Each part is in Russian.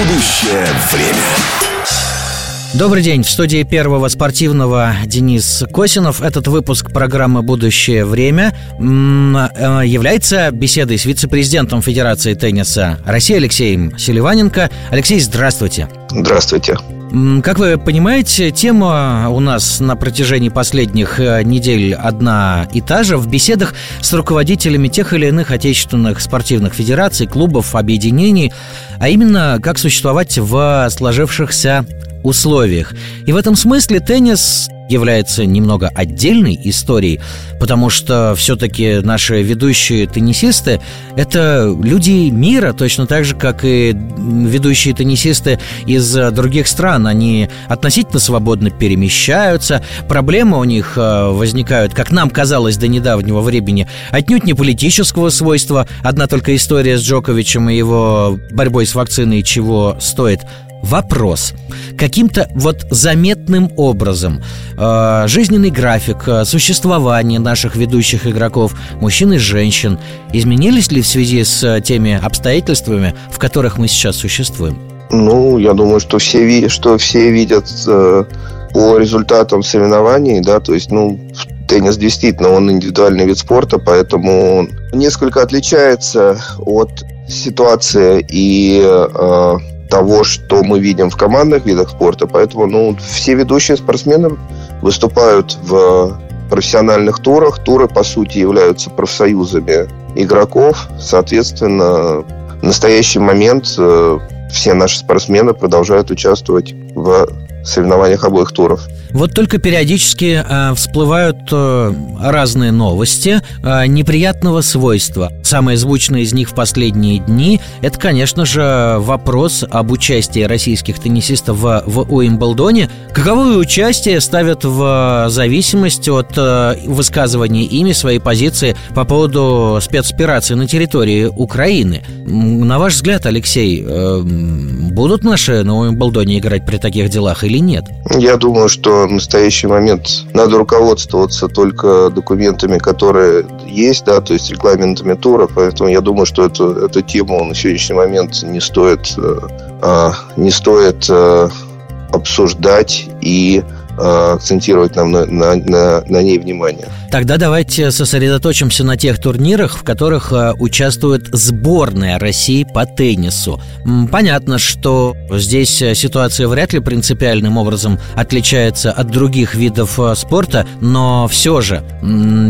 Будущее время. Добрый день. В студии Первого спортивного Денис Косинов. Этот выпуск программы «Будущее время» является беседой с вице-президентом Федерации тенниса России Алексеем Селиваненко. Алексей, здравствуйте. Здравствуйте. Как вы понимаете, тема у нас на протяжении последних недель одна и та же. В беседах с руководителями тех или иных отечественных спортивных федераций, клубов, объединений, а именно, как существовать в сложившихся условиях. И в этом смысле теннис является немного отдельной историей, потому что все-таки наши ведущие теннисисты – это люди мира, точно так же, как и ведущие теннисисты из других стран. Они относительно свободно перемещаются, проблемы у них возникают, как нам казалось до недавнего времени, отнюдь не политического свойства. Одна только история с Джоковичем и его борьбой с вакциной чего стоит. Вопрос. Каким-то вот заметным образом жизненный график, существование наших ведущих игроков, мужчин и женщин, изменились ли в связи с теми обстоятельствами, в которых мы сейчас существуем? Ну, я думаю, что все видят по результатам соревнований, да, то есть, ну, теннис действительно, он индивидуальный вид спорта, поэтому он несколько отличается от ситуации и того, что мы видим в командных видах спорта. Поэтому, ну, все ведущие спортсмены выступают в профессиональных турах. Туры, по сути, являются профсоюзами игроков. Соответственно, в настоящий момент все наши спортсмены продолжают участвовать в соревнованиях обоих туров. Вот только периодически всплывают разные новости неприятного свойства. Самое звучное из них в последние дни – это, конечно же, вопрос об участии российских теннисистов в Уимблдоне. Каковое участие ставят в зависимость от высказывания ими своей позиции по поводу спецоперации на территории Украины? На ваш взгляд, Алексей, будут наши на Уимблдоне играть при таких делах или нет? Я думаю, что в настоящий момент надо руководствоваться только документами, которые есть, да, то есть регламентами тура. Поэтому я думаю, что эту тему на сегодняшний момент не стоит обсуждать и акцентировать нам на ней внимание. Тогда давайте сосредоточимся на тех турнирах, в которых участвует сборная России по теннису. Понятно, что здесь ситуация вряд ли принципиальным образом отличается от других видов спорта, но все же,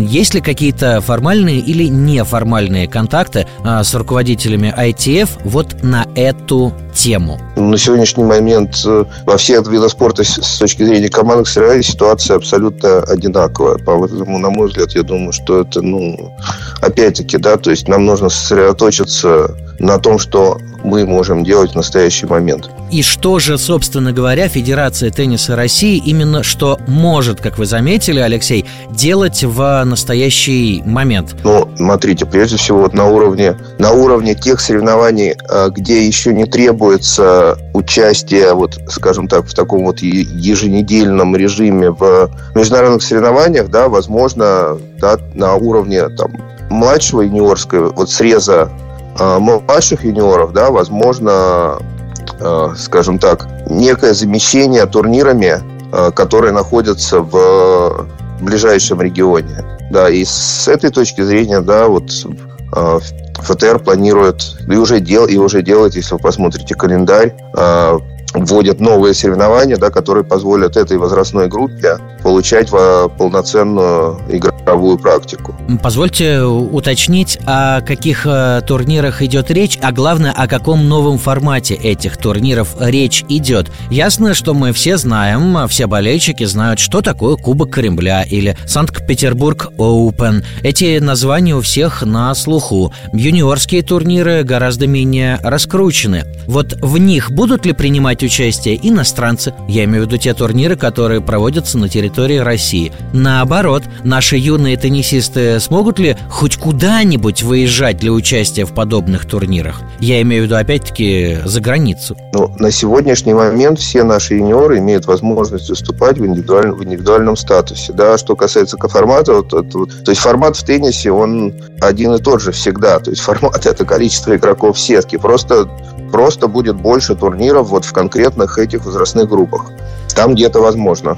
есть ли какие-то формальные или неформальные контакты с руководителями ITF вот на эту тему? На сегодняшний момент во всех видах спорта с точки зрения командных соревнований ситуация абсолютно одинаковая. Поэтому, на мой взгляд, я думаю, что это, ну, опять-таки, да, то есть нам нужно сосредоточиться на том, что мы можем делать в настоящий момент. И что же, собственно говоря, Федерация тенниса России именно что может, как вы заметили, Алексей, делать в настоящий момент? Ну, смотрите, прежде всего вот на уровне тех соревнований, где еще не требуется участие, вот, скажем так, в таком вот еженедельном режиме в международных соревнованиях, да, возможно, да, на уровне там младшего юниорского, вот среза младших юниоров, да, возможно, скажем так, некое замещение турнирами, которые находятся в ближайшем регионе. Да, и с этой точки зрения, да, вот ФТР планирует, и уже делает, если вы посмотрите календарь, вводят новые соревнования, да, которые позволят этой возрастной группе получать полноценную игровую практику. Позвольте уточнить, о каких турнирах идет речь, а главное, о каком новом формате этих турниров речь идет. Ясно, что мы все знаем, все болельщики знают, что такое Кубок Кремля или Санкт-Петербург Оупен. Эти названия у всех на слуху. Юниорские турниры гораздо менее раскручены. Вот в них будут ли принимать участие иностранцы, я имею в виду те турниры, которые проводятся на территории России? Наоборот, наши юные теннисисты смогут ли хоть куда-нибудь выезжать для участия в подобных турнирах? Я имею в виду, опять-таки, за границу. Ну, на сегодняшний момент все наши юниоры имеют возможность выступать в индивидуальном статусе. Да, что касается формата, то есть формат в теннисе, он один и тот же всегда. То есть формат – это количество игроков в сетке. Просто Просто будет больше турниров вот в конкретных этих возрастных группах. Там где-то возможно.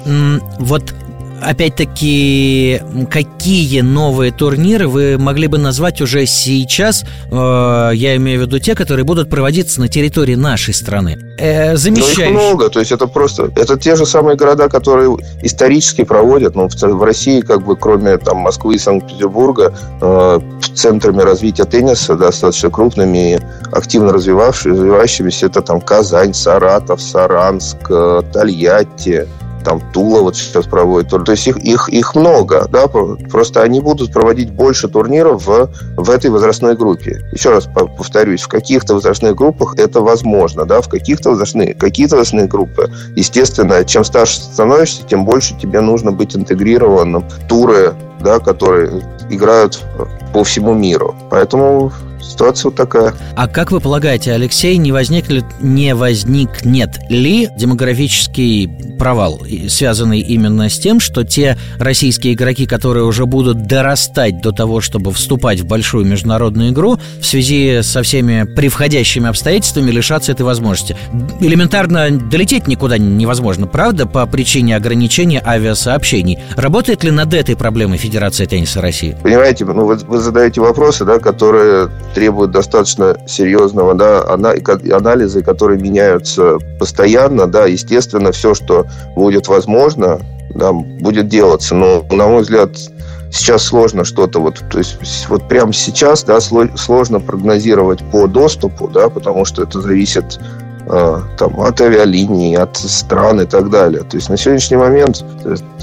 Вот опять-таки, какие новые турниры вы могли бы назвать уже сейчас? Я имею в виду те, которые будут проводиться на территории нашей страны. Замещающие. Ну, их много, то есть это просто... Это те же самые города, которые исторически проводят. Ну, в России, как бы, кроме там Москвы и Санкт-Петербурга, центрами развития тенниса достаточно крупными и активно развивающимися, это там Казань, Саратов, Саранск, Тольятти, там Тула вот сейчас проводит. То есть их много, да, просто они будут проводить больше турниров в этой возрастной группе. Еще раз повторюсь, в каких-то возрастных группах это возможно, да, в каких-то какие-то возрастные группы. Естественно, чем старше становишься, тем больше тебе нужно быть интегрированным. Туры, да, которые играют по всему миру. Поэтому ситуация вот такая. А как вы полагаете, Алексей, не возникнет ли демографический провал, связанный именно с тем, что те российские игроки, которые уже будут дорастать до того, чтобы вступать в большую международную игру, в связи со всеми превходящими обстоятельствами лишатся этой возможности? Элементарно долететь никуда невозможно, правда, по причине ограничения авиасообщений. Работает ли над этой проблемой Федерация тенниса России? Понимаете, ну, вы задаете вопросы, да, которые требуют достаточно серьезного, да, анализа, которые меняются постоянно, да, естественно, все, что будет возможно, да, будет делаться. Но, на мой взгляд, сейчас сложно что-то вот, то есть вот прямо сейчас, да, сложно прогнозировать по доступу, да, потому что это зависит там от авиалиний, от стран и так далее. То есть на сегодняшний момент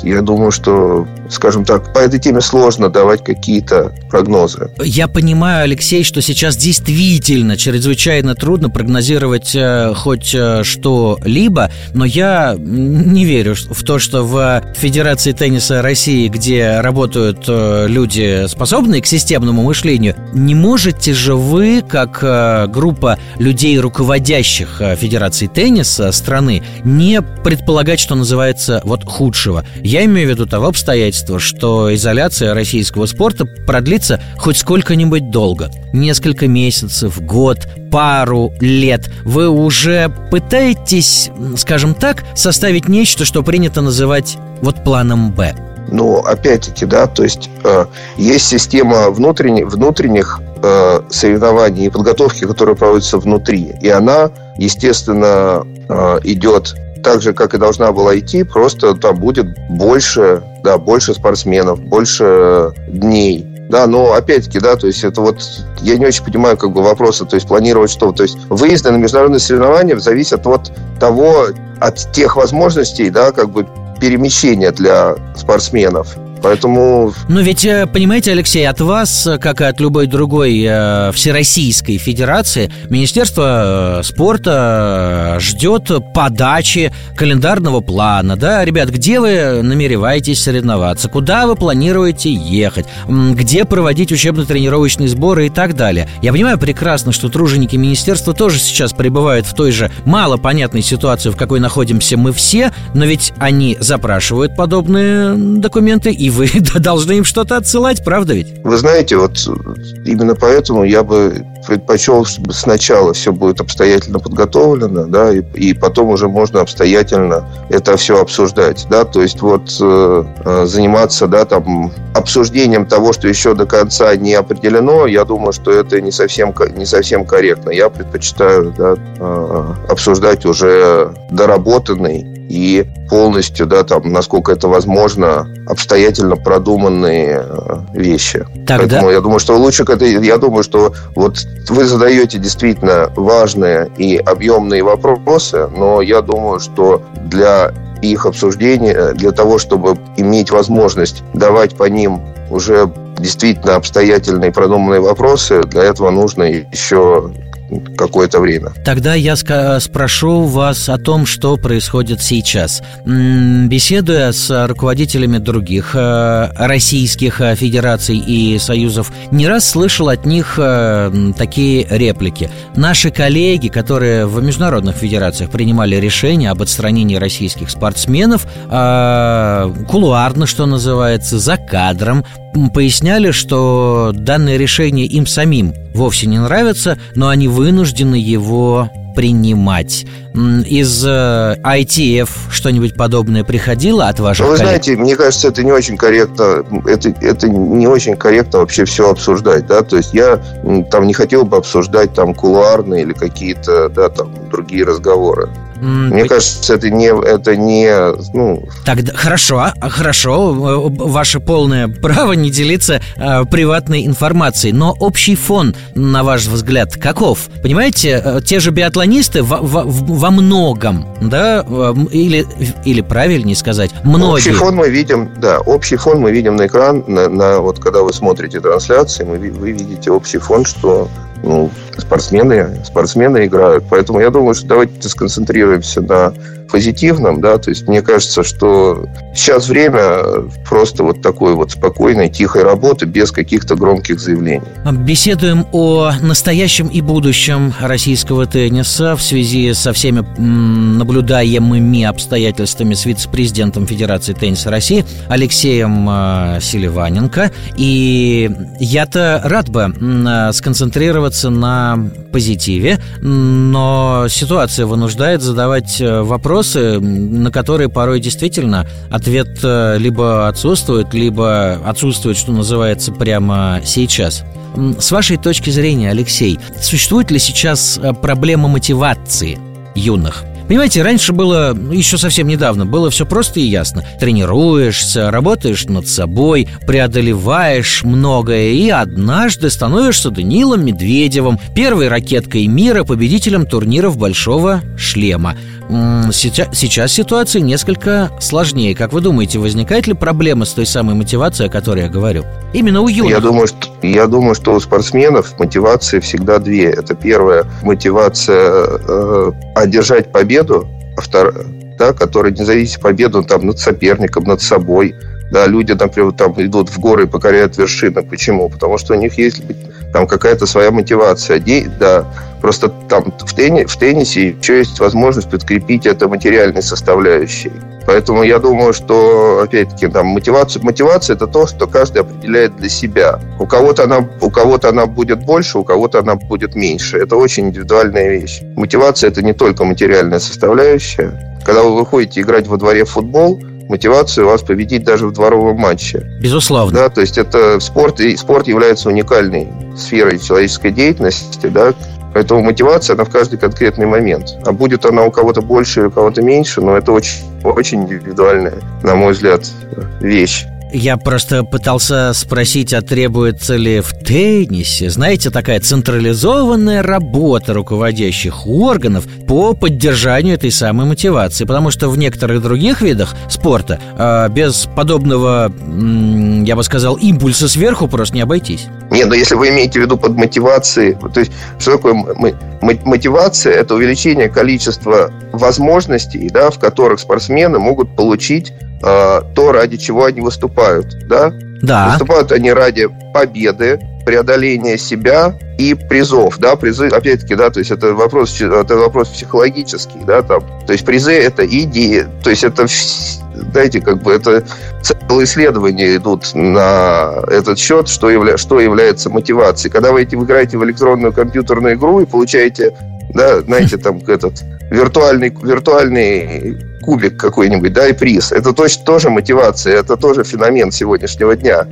я думаю, что, скажем так, по этой теме сложно давать какие-то прогнозы. Я понимаю, Алексей, что сейчас действительно чрезвычайно трудно прогнозировать хоть что-либо, но я не верю в то, что в Федерации тенниса России, где работают люди, способные к системному мышлению, не можете же вы, как группа людей, руководящих Федерации тенниса страны, не предполагать, что называется, вот худшего. Я имею в виду того обстоятельства, что изоляция российского спорта продлится хоть сколько-нибудь долго. Несколько месяцев, год, пару лет. Вы уже пытаетесь, скажем так, составить нечто, что принято называть вот планом «Б». Ну, опять-таки, да, то есть есть система внутренних соревнований и подготовки, которая проводится внутри, и она, естественно, идет так же, как и должна была идти, просто там будет больше спортсменов, больше дней. Да, но опять-таки, да, то есть это вот я не очень понимаю, как бы, вопроса, то есть планировать что, то есть выезды на международные соревнования зависят от того, от тех возможностей, да, как бы, перемещения для спортсменов. Поэтому... Ну ведь, понимаете, Алексей, от вас, как и от любой другой всероссийской федерации, Министерство спорта ждет подачи календарного плана, да, ребят, где вы намереваетесь соревноваться, куда вы планируете ехать, где проводить учебно-тренировочные сборы и так далее. Я понимаю прекрасно, что труженики министерства тоже сейчас пребывают в той же малопонятной ситуации, в какой находимся мы все, но ведь они запрашивают подобные документы, и вы должны им что-то отсылать, правда ведь? Вы знаете, вот именно поэтому я бы предпочел, чтобы сначала все будет обстоятельно подготовлено, да, и потом уже можно обстоятельно это все обсуждать, да, то есть вот заниматься, да, там обсуждением того, что еще до конца не определено, я думаю, что это не совсем корректно. Я предпочитаю, да, обсуждать уже доработанный и полностью, да, там, насколько это возможно, обстоятельно продуманные вещи. Тогда... Поэтому я думаю, что лучше к этой... Я думаю, что вот вы задаете действительно важные и объемные вопросы, но я думаю, что для их обсуждения, для того, чтобы иметь возможность давать по ним уже действительно обстоятельные продуманные вопросы, для этого нужно еще... какое-то время. Тогда я спрошу вас о том, что происходит сейчас. Беседуя с руководителями других российских федераций и союзов, не раз слышал от них такие реплики. Наши коллеги, которые в международных федерациях принимали решения об отстранении российских спортсменов, кулуарно, что называется, за кадром, поясняли, что данное решение им самим вовсе не нравится, но они вынуждены его принимать. Из ITF что-нибудь подобное приходило от ваших коллег? Вы знаете, мне кажется, это не очень корректно. Это не очень корректно вообще все обсуждать, да? То есть я там не хотел бы обсуждать там кулуарные или какие-то, да, там другие разговоры. Мне кажется, это не. Тогда хорошо, ваше полное право не делиться приватной информацией. Но общий фон, на ваш взгляд, каков? Понимаете, те же биатлонисты во многом, да, или правильнее сказать, многие. Общий фон мы видим на экран, вот когда вы смотрите трансляции, вы видите общий фон, что спортсмены играют. Поэтому я думаю, что давайте сконцентрируемся на позитивном, да, то есть мне кажется, что сейчас время просто вот такой вот спокойной, тихой работы, без каких-то громких заявлений. Беседуем о настоящем и будущем российского тенниса в связи со всеми наблюдаемыми обстоятельствами с вице-президентом Федерации тенниса России Алексеем Селиваненко. И я-то рад бы сконцентрироваться на позитиве, но ситуация вынуждает задавать вопросы, на которые порой действительно ответ либо отсутствует, что называется, прямо сейчас. С вашей точки зрения, Алексей, существует ли сейчас проблема мотивации юных? Понимаете, раньше было, еще совсем недавно, было все просто и ясно. Тренируешься, работаешь над собой, преодолеваешь многое, и однажды становишься Даниилом Медведевым, первой ракеткой мира, победителем турниров «Большого шлема». Сейчас ситуация несколько сложнее. Как вы думаете, возникает ли проблема с той самой мотивацией, о которой я говорю? Именно у юных? Я думаю, что у спортсменов мотивации всегда две. Это первая мотивация одержать победу, а вторая, да, которая не зависит от победы там, над соперником, над собой. Да, люди, например, там идут в горы и покоряют вершины. Почему? Потому что у них есть там какая-то своя мотивация. Да, просто там в теннисе еще есть возможность подкрепить это материальной составляющей. Поэтому я думаю, что, опять-таки, там мотивация – это то, что каждый определяет для себя. У кого-то она будет больше, у кого-то она будет меньше. Это очень индивидуальная вещь. Мотивация – это не только материальная составляющая. Когда вы выходите играть во дворе в футбол, мотивацию вас победить даже в дворовом матче. Безусловно. Да, то есть это спорт является уникальной сферой человеческой деятельности, да. Поэтому мотивация, она в каждый конкретный момент. А будет она у кого-то больше, у кого-то меньше, но это очень, очень индивидуальная, на мой взгляд, вещь. Я просто пытался спросить, а требуется ли в теннисе, знаете, такая централизованная работа руководящих органов по поддержанию этой самой мотивации. Потому что в некоторых других видах спорта без подобного, я бы сказал, импульса сверху просто не обойтись. Нет, но если вы имеете в виду под мотивацией, то есть что такое мотивация? Это увеличение количества возможностей, да, в которых спортсмены могут получить то, ради чего они выступают, да? Да. Выступают они ради победы, преодоления себя и призов, да, призы, опять-таки, да, то есть это вопрос психологический, да, там, то есть призы – это идеи, то есть это, знаете, как бы это целые исследования идут на этот счет, что является мотивацией. Когда вы играете в электронную компьютерную игру и получаете, да, знаете, там, этот виртуальный кубик какой-нибудь, да, и приз. Это точно тоже мотивация, это тоже феномен сегодняшнего дня.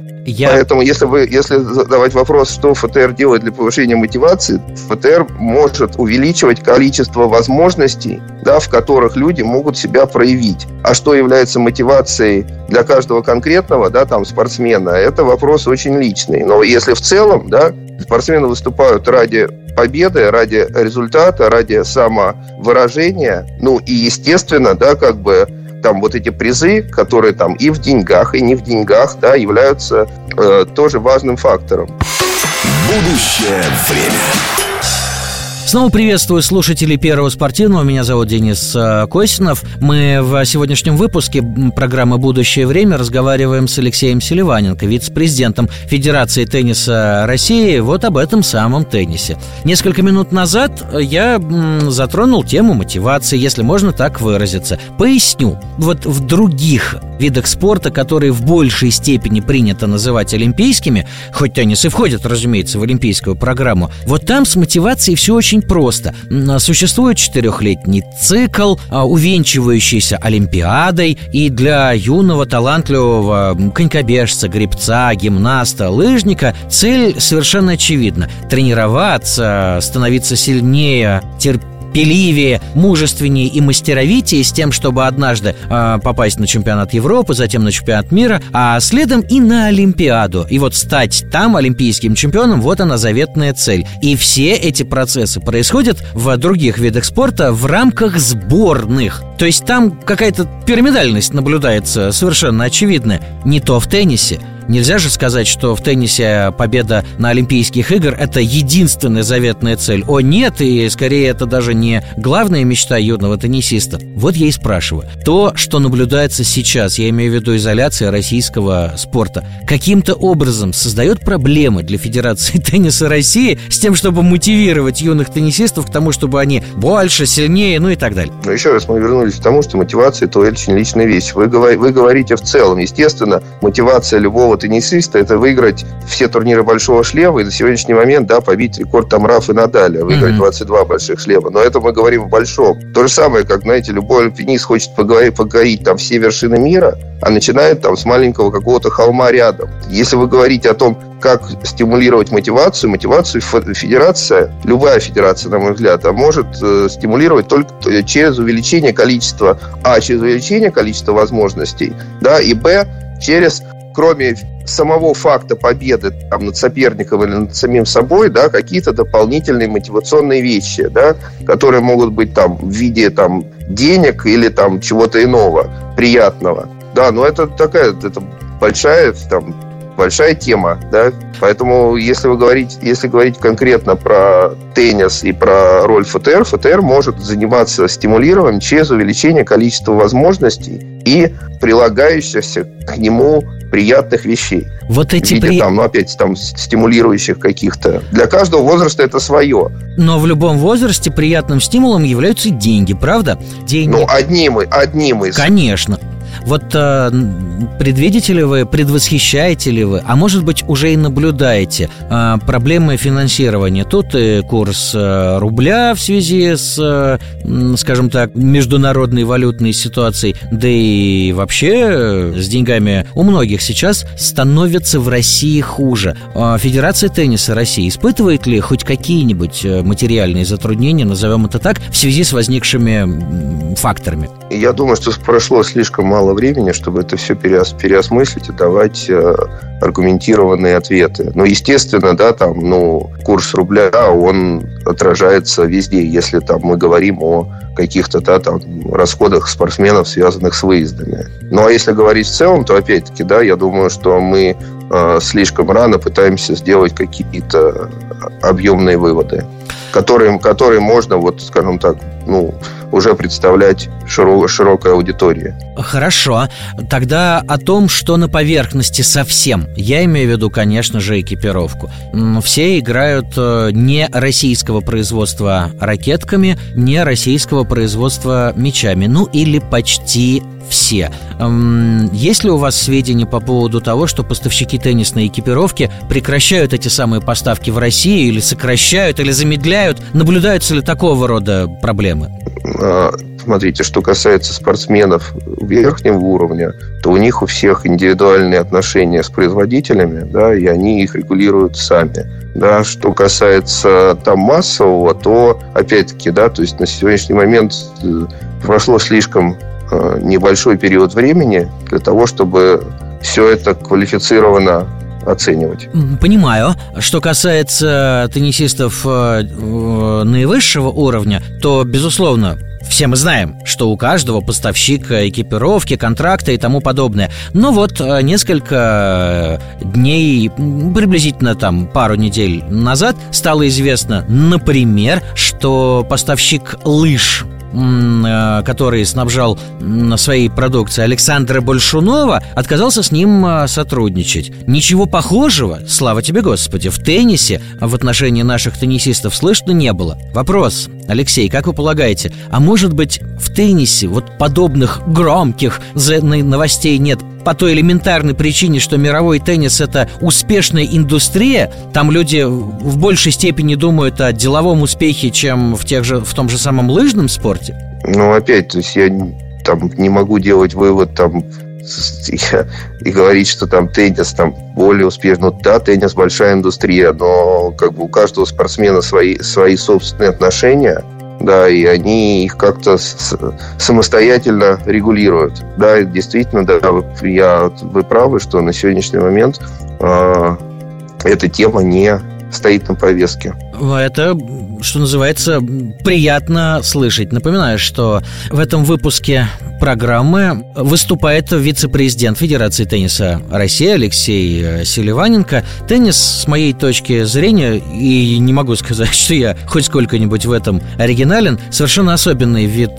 Поэтому, если задавать вопрос, что ФТР делает для повышения мотивации, ФТР может увеличивать количество возможностей, да, в которых люди могут себя проявить. А что является мотивацией для каждого конкретного, да, там, спортсмена, это вопрос очень личный. Но если в целом, да, спортсмены выступают ради победы, ради результата, ради самовыражения, ну и, естественно, да, как бы там вот эти призы, которые там и в деньгах, и не в деньгах, да, являются тоже важным фактором. Будущее время. Снова приветствую слушателей Первого спортивного. Меня зовут Денис Косинов. Мы в сегодняшнем выпуске программы «Будущее время» разговариваем с Алексеем Селиваненко, вице-президентом Федерации тенниса России, вот об этом самом теннисе. Несколько минут назад я затронул тему мотивации, если можно так выразиться. Поясню. Вот в других видах спорта, которые в большей степени принято называть олимпийскими, хоть теннис и входит, разумеется, в олимпийскую программу, вот там с мотивацией все очень просто. Существует 4-летний цикл, увенчивающийся олимпиадой, и для юного, талантливого конькобежца, гребца, гимнаста, лыжника цель совершенно очевидна – тренироваться, становиться сильнее, терпеливее, мужественнее и мастеровитее, с тем, чтобы однажды попасть на чемпионат Европы, затем на чемпионат мира, а следом и на Олимпиаду. И вот стать там олимпийским чемпионом – вот она заветная цель. И все эти процессы происходят в других видах спорта в рамках сборных. То есть там какая-то пирамидальность наблюдается совершенно очевидная. Не то в теннисе. Нельзя же сказать, что в теннисе победа на Олимпийских играх – это единственная заветная цель. О, нет, и скорее это даже не главная мечта юного теннисиста. Вот я и спрашиваю. То, что наблюдается сейчас, я имею в виду изоляция российского спорта, каким-то образом создает проблемы для Федерации тенниса России с тем, чтобы мотивировать юных теннисистов к тому, чтобы они больше, сильнее, ну и так далее. Но еще раз мы вернулись к тому, что мотивация – это очень личная вещь. Вы говорите в целом. Естественно, мотивация любого теннисиста — это выиграть все турниры большого шлема и на сегодняшний момент, да, побить рекорд там Рафа и Надаля, выиграть 22 больших шлема. Но это мы говорим в большом. То же самое, как, знаете, любой альпинист хочет покорить там все вершины мира, а начинает там с маленького какого-то холма рядом. Если вы говорите о том, как стимулировать мотивацию, федерация, любая федерация, на мой взгляд, может стимулировать только через увеличение количества, через увеличение количества возможностей, да, и через кроме самого факта победы там, над соперником или над самим собой, да, какие-то дополнительные мотивационные вещи, да, которые могут быть там, в виде там, денег или там, чего-то иного приятного. Да, но это такая большая тема, да? Поэтому, если говорить конкретно про теннис и про роль ФТР может заниматься стимулированием через увеличение количества возможностей и прилагающихся к нему приятных вещей. Вот эти стимулирующих каких-то. Для каждого возраста это свое. Но в любом возрасте приятным стимулом являются деньги, правда? Деньги. Ну, одним из. Конечно. Вот предвидите ли вы, предвосхищаете ли вы, а может быть уже и наблюдаете проблемы финансирования? Тут и курс рубля в связи с, скажем так, международной валютной ситуацией, да и вообще с деньгами у многих сейчас становится в России хуже. Федерация тенниса России испытывает ли хоть какие-нибудь материальные затруднения, назовем это так, в связи с возникшими факторами? Я думаю, что прошло слишком мало времени, чтобы это все переосмыслить и давать аргументированные ответы. Но, естественно, да, там, курс рубля, он отражается везде, если там мы говорим о каких-то, да, там, расходах спортсменов, связанных с выездами. Ну, а если говорить в целом, то, опять-таки, да, я думаю, что мы слишком рано пытаемся сделать какие-то объемные выводы, которые можно, скажем так, уже представлять широкой аудитории. Хорошо. Тогда о том, что на поверхности совсем. Я имею в виду, конечно же, экипировку. Все играют не российского производства ракетками, не российского производства мячами. Ну, или почти все. Есть ли у вас сведения по поводу того, что поставщики теннисной экипировки прекращают эти самые поставки в Россию, или сокращают, или замедляют? Наблюдаются ли такого рода проблемы? Смотрите, что касается спортсменов верхнего уровня, то у них у всех индивидуальные отношения с производителями, да, и они их регулируют сами. Да, что касается там массового, то опять-таки, да, то есть на сегодняшний момент прошло слишком небольшой период времени для того, чтобы все это квалифицированно оценивать. Понимаю. Что касается теннисистов наивысшего уровня, то, безусловно, все мы знаем, что у каждого поставщика экипировки, контракта и тому подобное. Но вот несколько дней, приблизительно там пару недель назад, стало известно, например, что поставщик лыж который снабжал своей продукцией Александра Большунова, отказался с ним сотрудничать. Ничего похожего, слава тебе, Господи, в теннисе в отношении наших теннисистов слышно не было. Вопрос, Алексей, как вы полагаете, а может быть в теннисе вот подобных громких новостей нет? По той элементарной причине, что мировой теннис – это успешная индустрия. Там люди в большей степени думают о деловом успехе, чем в том же самом лыжном спорте. Ну, опять, то есть я там не могу делать вывод там и говорить, что там теннис там более успешный. Ну, да, теннис – большая индустрия, но как бы у каждого спортсмена свои собственные отношения. Да, и они их как-то самостоятельно регулируют. Да, действительно, да, вы правы, что на сегодняшний момент эта тема не стоит на повестке. Это, что называется, приятно слышать. Напоминаю, что в этом выпуске программы выступает вице-президент Федерации тенниса России Алексей Селиваненко. Теннис, с моей точки зрения, и не могу сказать, что я хоть сколько-нибудь в этом оригинален, совершенно особенный вид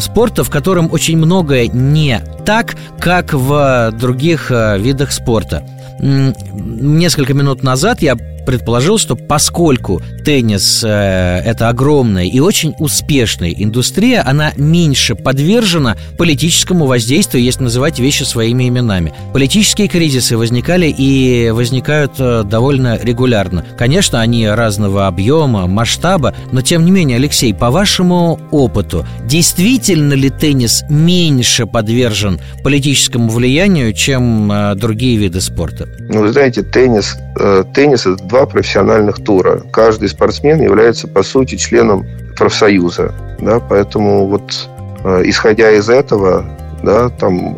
спорта, в котором очень многое не так, как в других видах спорта. Несколько минут назад я предположил, что поскольку теннис это огромная и очень успешная индустрия, она меньше подвержена политическому воздействию, если называть вещи своими именами. Политические кризисы возникали и возникают довольно регулярно. Конечно, они разного объема, масштаба, но тем не менее, Алексей, по вашему опыту, действительно ли теннис меньше подвержен политическому влиянию, чем другие виды спорта? Ну, вы знаете, теннис это два профессиональных тура. Каждый спортсмен является, по сути, членом профсоюза. Да, поэтому, вот, исходя из этого, да, там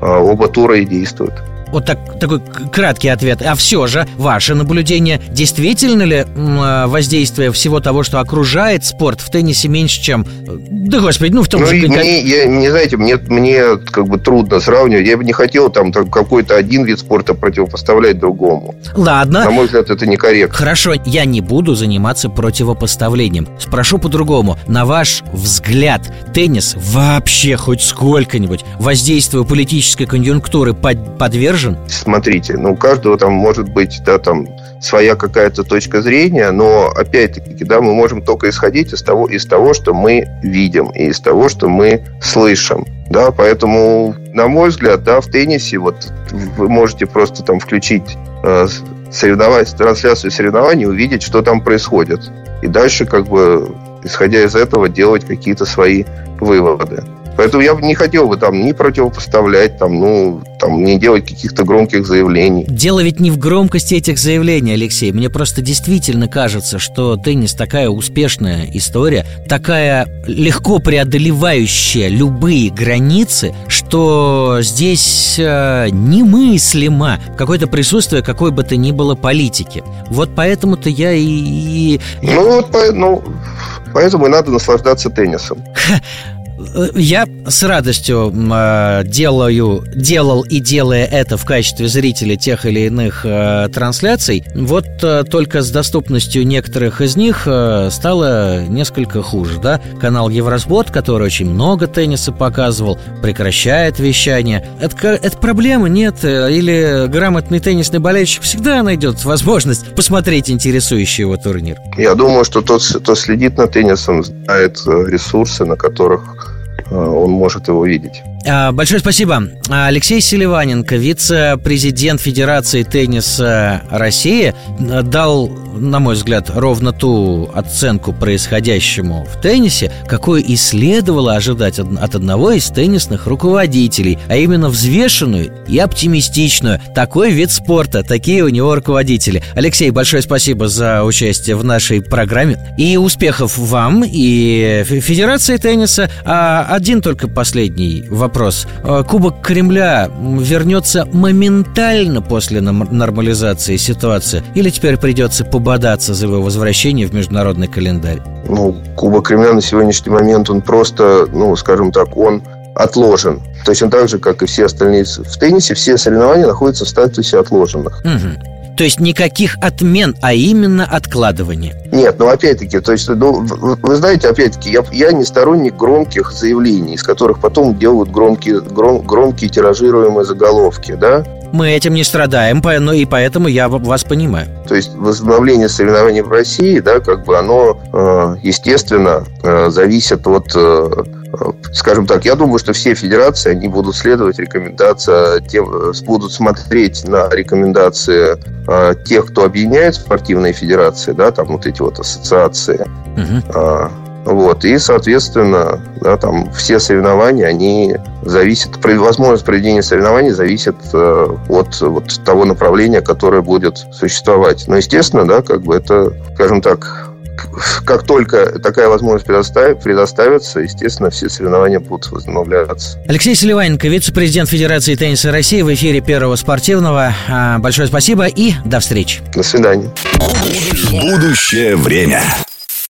оба тура и действуют. Вот такой краткий ответ. А все же, ваше наблюдение, действительно ли воздействие всего того, что окружает спорт в теннисе меньше, чем... Да, господи, ну в том же... Мне как бы трудно сравнивать. Я бы не хотел там какой-то один вид спорта противопоставлять другому. Ладно. На мой взгляд, это некорректно. Хорошо, я не буду заниматься противопоставлением. Спрошу по-другому. На ваш взгляд, теннис вообще хоть сколько-нибудь воздействию политической конъюнктуры подвержен? Смотрите, у каждого там может быть, да, там своя какая-то точка зрения, но опять-таки, да, мы можем только исходить из того, что мы видим, и из того, что мы слышим, да, поэтому, на мой взгляд, да, в теннисе вот вы можете просто там включить трансляцию соревнований, увидеть, что там происходит, и дальше, как бы, исходя из этого, делать какие-то свои выводы. Поэтому я бы не хотел бы там ни противопоставлять, не делать каких-то громких заявлений. Дело ведь не в громкости этих заявлений, Алексей. Мне просто действительно кажется, что теннис такая успешная история, такая легко преодолевающая любые границы, что здесь немыслимо какое-то присутствие какой бы то ни было политики. Вот поэтому-то я и... Поэтому и надо наслаждаться теннисом. Я с радостью делая это в качестве зрителя тех или иных трансляций. Вот только с доступностью некоторых из них стало несколько хуже, да? Канал Евроспорт, который очень много тенниса показывал, прекращает вещание. Это проблемы нет. Или грамотный теннисный болельщик всегда найдет возможность посмотреть интересующий его турнир. Я думаю, что тот, кто следит за теннисом, знает ресурсы, на которых он может его видеть. Большое спасибо. Алексей Селиваненко, вице-президент Федерации тенниса России, дал, на мой взгляд, ровно ту оценку происходящему в теннисе, какую и следовало ожидать от одного из теннисных руководителей, а именно взвешенную и оптимистичную. Такой вид спорта, такие у него руководители. Алексей, большое спасибо за участие в нашей программе. И успехов вам, и Федерации тенниса. А один только последний вопрос. Кубок Кремля вернется моментально после нормализации ситуации? Или теперь придется пободаться за его возвращение в международный календарь? Кубок Кремля на сегодняшний момент, он просто, он отложен. Точно так же, как и все остальные в теннисе, все соревнования находятся в статусе отложенных. Угу. То есть никаких отмен, а именно откладывание. Нет, ну опять-таки, то есть, ну, вы знаете, опять-таки, я не сторонник громких заявлений, из которых потом делают громкие тиражируемые заголовки, да? Мы этим не страдаем, но и поэтому я вас понимаю. То есть возобновление соревнований в России, да, как бы оно, естественно, зависит от, скажем так, я думаю, что все федерации, они будут следовать рекомендациям, будут смотреть на рекомендации тех, кто объединяет спортивные федерации, да, там вот эти вот ассоциации. Угу. Вот, и, соответственно, да, там все соревнования, они зависят, возможность проведения соревнований зависит от вот того направления, которое будет существовать. Но, естественно, да, как бы это, скажем так, как только такая возможность предоставится, естественно, все соревнования будут возобновляться. Алексей Селиваненко, вице-президент Федерации тенниса России, в эфире Первого спортивного. Большое спасибо и до встречи. До свидания. Будущее время.